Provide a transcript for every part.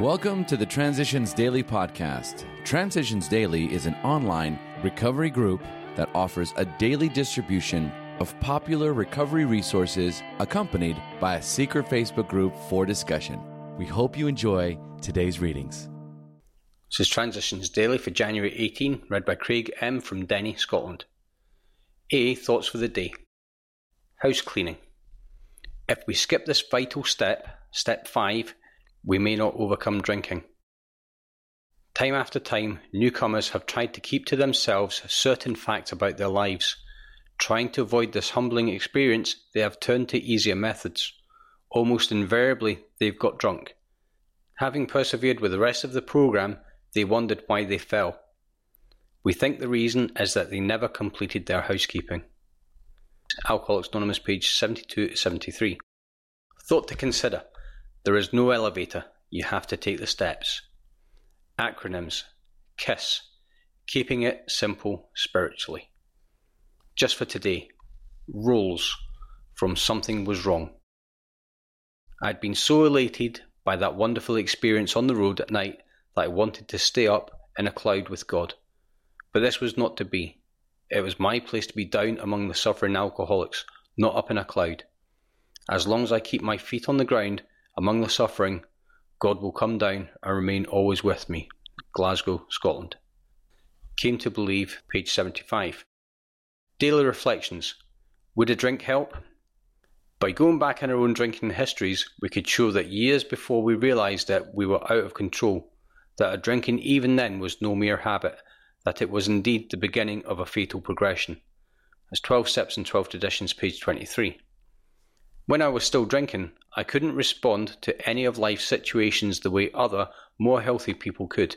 Welcome to the Transitions Daily podcast. Transitions Daily is an online recovery group that offers a daily distribution of popular recovery resources accompanied by a secret Facebook group for discussion. We hope you enjoy today's readings. This is Transitions Daily for January 18, read by Craig M from Denny, Scotland. AA thoughts for the day. House cleaning. If we skip this vital step, step 5, we may not overcome drinking. Time after time, newcomers have tried to keep to themselves certain facts about their lives. Trying to avoid this humbling experience, they have turned to easier methods. Almost invariably, they've got drunk. Having persevered with the rest of the program, they wondered why they fell. We think the reason is that they never completed their housekeeping. Alcoholics Anonymous, page 72-73. Thought to consider. There is no elevator. You have to take the steps. Acronyms. KISS. Keeping it simple spiritually. Just for today. Rules. From Something Was Wrong. I'd been so elated by that wonderful experience on the road at night that I wanted to stay up in a cloud with God. But this was not to be. It was my place to be down among the suffering alcoholics, not up in a cloud. As long as I keep my feet on the ground, among the suffering, God will come down and remain always with me. Glasgow, Scotland. Came to Believe, page 75. Daily reflections. Would a drink help? By going back in our own drinking histories, we could show that years before we realised that we were out of control, that our drinking even then was no mere habit, that it was indeed the beginning of a fatal progression. That's 12 Steps and 12 Traditions, page 23. When I was still drinking, I couldn't respond to any of life's situations the way other, more healthy people could.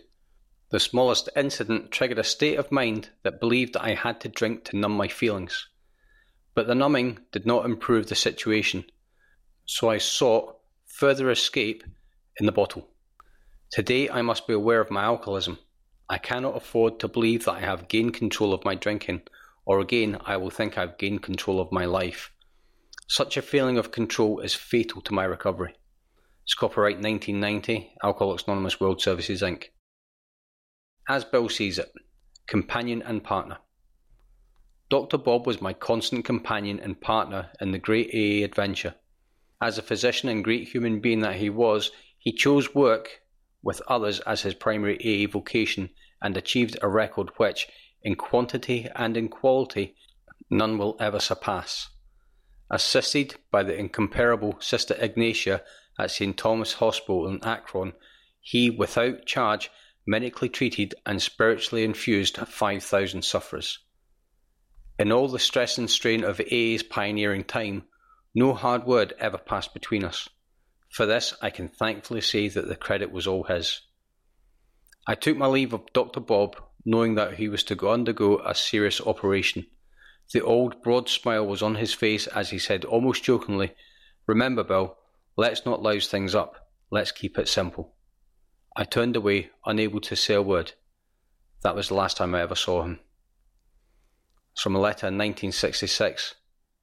The smallest incident triggered a state of mind that believed I had to drink to numb my feelings. But the numbing did not improve the situation, so I sought further escape in the bottle. Today I must be aware of my alcoholism. I cannot afford to believe that I have gained control of my drinking, or again I will think I have gained control of my life. Such a feeling of control is fatal to my recovery. It's copyright 1990, Alcoholics Anonymous World Services Inc. As Bill sees it, companion and partner. Dr. Bob was my constant companion and partner in the great AA adventure. As a physician and great human being that he was, he chose work with others as his primary AA vocation and achieved a record which, in quantity and in quality, none will ever surpass. Assisted by the incomparable Sister Ignatia at St. Thomas Hospital in Akron, he, without charge, medically treated and spiritually infused 5,000 sufferers. In all the stress and strain of AA's pioneering time, no hard word ever passed between us. For this, I can thankfully say that the credit was all his. I took my leave of Dr. Bob, knowing that he was to undergo a serious operation. The old broad smile was on his face as he said almost jokingly, "Remember, Bill, let's not louse things up. Let's keep it simple." I turned away, unable to say a word. That was the last time I ever saw him. It's from a letter in 1966,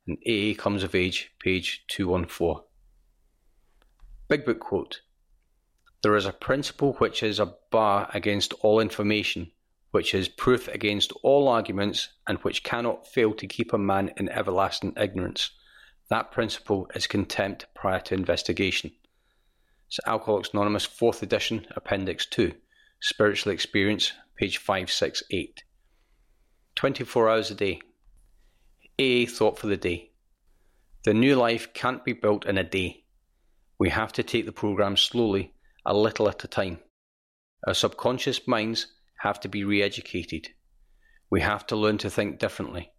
and AA Comes of Age, page 214. Big Book quote. There is a principle which is a bar against all information, which is proof against all arguments, and which cannot fail to keep a man in everlasting ignorance. That principle is contempt prior to investigation. It's Alcoholics Anonymous, 4th edition, Appendix 2, Spiritual Experience, page 568. 24 hours a day. AA thought for the day. The new life can't be built in a day. We have to take the program slowly, a little at a time. Our subconscious minds have to be re-educated. We have to learn to think differently.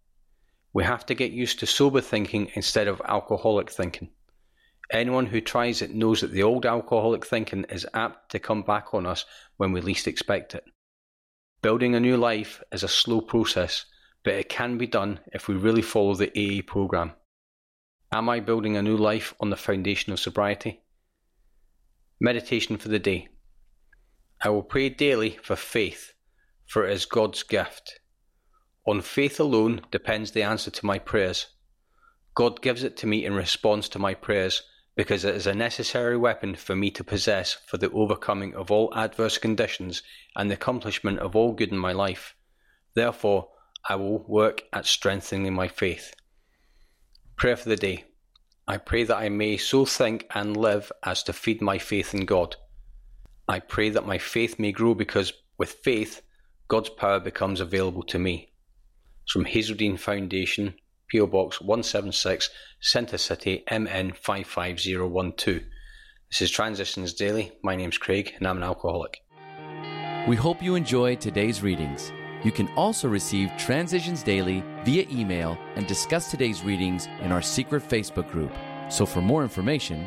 We have to get used to sober thinking instead of alcoholic thinking. Anyone who tries it knows that the old alcoholic thinking is apt to come back on us when we least expect it. Building a new life is a slow process, but it can be done if we really follow the AA program. Am I building a new life on the foundation of sobriety? Meditation for the day. I will pray daily for faith, for it is God's gift. On faith alone depends the answer to my prayers. God gives it to me in response to my prayers, because it is a necessary weapon for me to possess for the overcoming of all adverse conditions and the accomplishment of all good in my life. Therefore, I will work at strengthening my faith. Prayer for the day. I pray that I may so think and live as to feed my faith in God. I pray that my faith may grow because, with faith, God's power becomes available to me. It's from Hazeldeen Foundation, P.O. Box 176, Center City, MN 55012. This is Transitions Daily. My name's Craig, and I'm an alcoholic. We hope you enjoy today's readings. You can also receive Transitions Daily via email and discuss today's readings in our secret Facebook group. So for more information,